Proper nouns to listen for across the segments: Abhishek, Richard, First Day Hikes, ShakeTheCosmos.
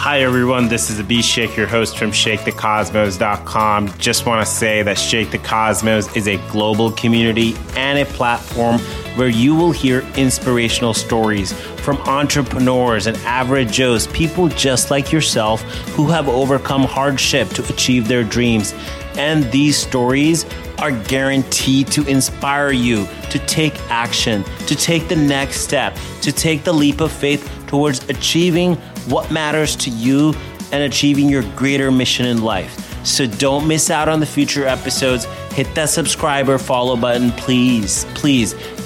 Hi everyone, this is Abhishek, your host from ShakeTheCosmos.com. Just want to say that Shake the Cosmos is a global community and a platform where you will hear inspirational stories from entrepreneurs and average Joes, people just like yourself who have overcome hardship to achieve their dreams. And these stories are guaranteed to inspire you to take action, to take the next step, to take the leap of faith towards achieving what matters to you and achieving your greater mission in life. So don't miss out on the future episodes. Hit that subscribe or follow button, please.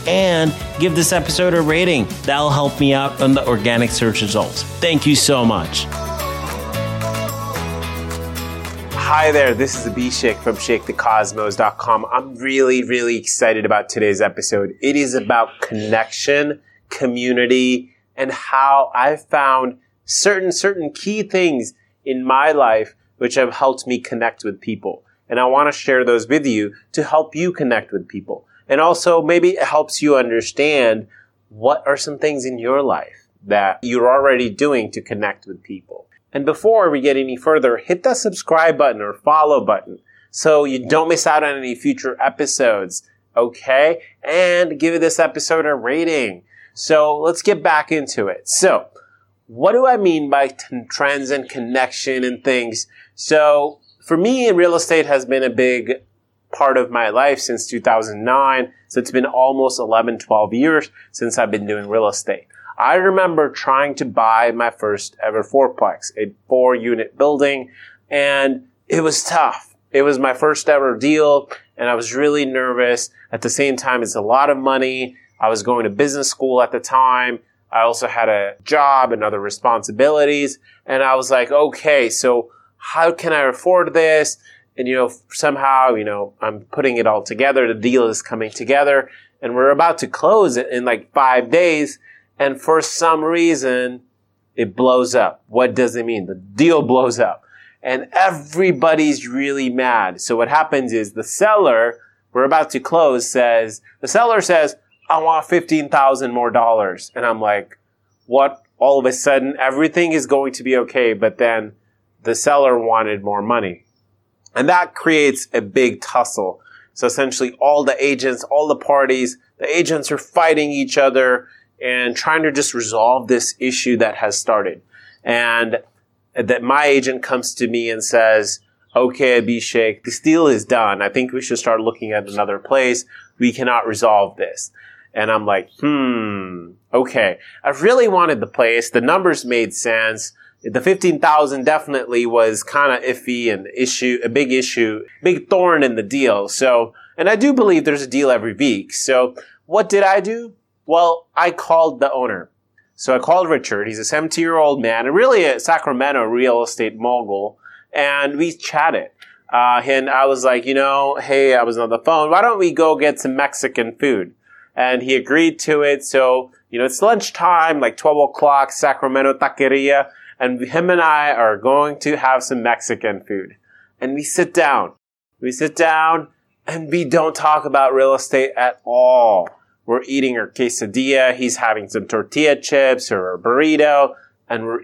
And give this episode a rating. That'll help me out on the organic search results. Thank you so much. Hi there, this is Abhishek from ShakeTheCosmos.com. I'm really excited about today's episode. It is about connection, community, and how I've found certain key things in my life which have helped me connect with people. And I want to share those with you to help you connect with people. And also maybe it helps you understand what are some things in your life that you're already doing to connect with people. And before we get any further, hit that subscribe button or follow button so you don't miss out on any future episodes, okay? And give this episode a rating. So let's get back into it. So what do I mean by trends and connection and things? So for me, real estate has been a big part of my life since 2009. So it's been almost 11, 12 years since I've been doing real estate. I remember trying to buy my first ever fourplex, a 4-unit building, and it was tough. It was my first ever deal, and I was really nervous. At the same time, it's a lot of money. I was going to business school at the time. I also had a job and other responsibilities, and I was like, okay, so how can I afford this? And, somehow, I'm putting it all together. The deal is coming together, and we're about to close it in like 5 days. And for some reason, it blows up. What does it mean? The deal blows up. And everybody's really mad. So what happens is the seller, we're about to close, says, I want $15,000 more dollars. And I'm like, what? All of a sudden, everything is going to be okay. But then the seller wanted more money. And that creates a big tussle. So essentially, all the agents, all the parties, the agents are fighting each other and trying to just resolve this issue that has started. And that my agent comes to me and says, okay, Abhishek, this deal is done. I think we should start looking at another place. We cannot resolve this. And I'm like, okay. I really wanted the place. The numbers made sense. The $15,000 definitely was kind of iffy and a big issue, big thorn in the deal. So, and I do believe there's a deal every week. So what did I do? Well, I called the owner. So I called Richard. He's a 70-year-old man, and really a Sacramento real estate mogul. And we chatted. And I was like, hey, I was on the phone. Why don't we go get some Mexican food? And he agreed to it. So, it's lunchtime, like 12 o'clock, Sacramento Taqueria. And him and I are going to have some Mexican food. And we sit down. And we don't talk about real estate at all. We're eating our quesadilla. He's having some tortilla chips or a burrito. And we're,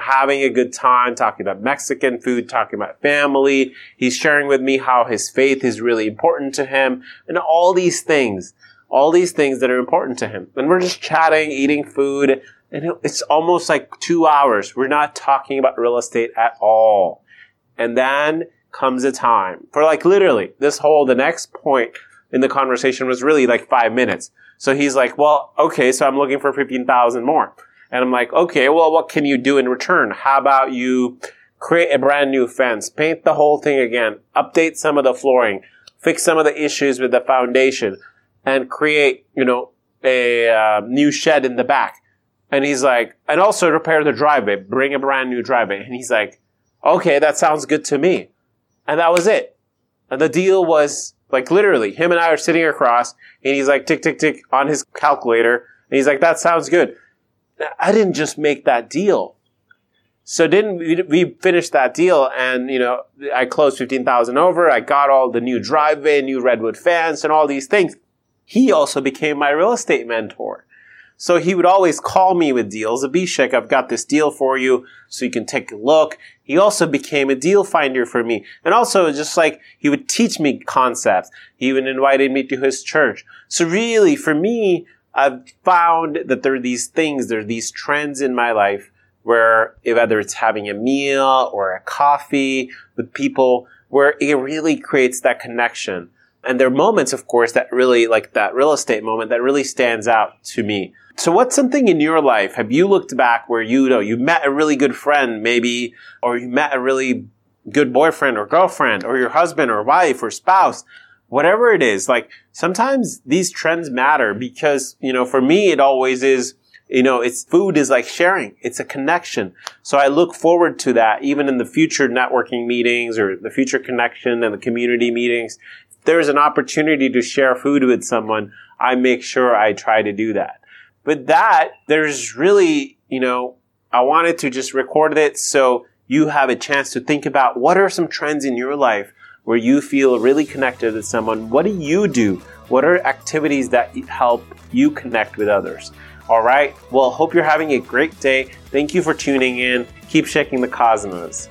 having a good time, talking about Mexican food, talking about family. He's sharing with me how his faith is really important to him and all these things that are important to him. And we're just chatting, eating food. And it's almost like 2 hours. We're not talking about real estate at all. And then comes a time for the next point in the conversation was really like 5 minutes. So he's like, well, okay, so I'm looking for $15,000 more. And I'm like, okay, well, what can you do in return? How about you create a brand new fence, paint the whole thing again, update some of the flooring, fix some of the issues with the foundation, and create, a new shed in the back. And he's like, and also repair the driveway, bring a brand new driveway. And he's like, okay, that sounds good to me. And that was it. And the deal was, him and I are sitting across, and he's like, tick, tick, tick, on his calculator. And he's like, that sounds good. I didn't just make that deal. So we finished that deal, and, I closed $15,000 over. I got all the new driveway, new redwood fence, and all these things. He also became my real estate mentor. So he would always call me with deals. Abhishek, I've got this deal for you, so you can take a look. He also became a deal finder for me. And also, just like, he would teach me concepts. He even invited me to his church. So really, for me, I've found that there are these things, there are these trends in my life where, whether it's having a meal or a coffee with people, where it really creates that connection. And there are moments, of course, that really, like that real estate moment, that really stands out to me. So what's something in your life? Have you looked back where you met a really good friend maybe, or you met a really good boyfriend or girlfriend, or your husband or wife or spouse, whatever it is? Like, sometimes these trends matter because, for me it always is, it's food is like sharing. It's a connection. So I look forward to that even in the future networking meetings or the future connection and the community meetings. There's an opportunity to share food with someone, I make sure I try to do that. But that, there's really, I wanted to just record it so you have a chance to think about what are some trends in your life where you feel really connected with someone. What do you do? What are activities that help you connect with others? All right. Well, hope you're having a great day. Thank you for tuning in. Keep shaking the cosmos.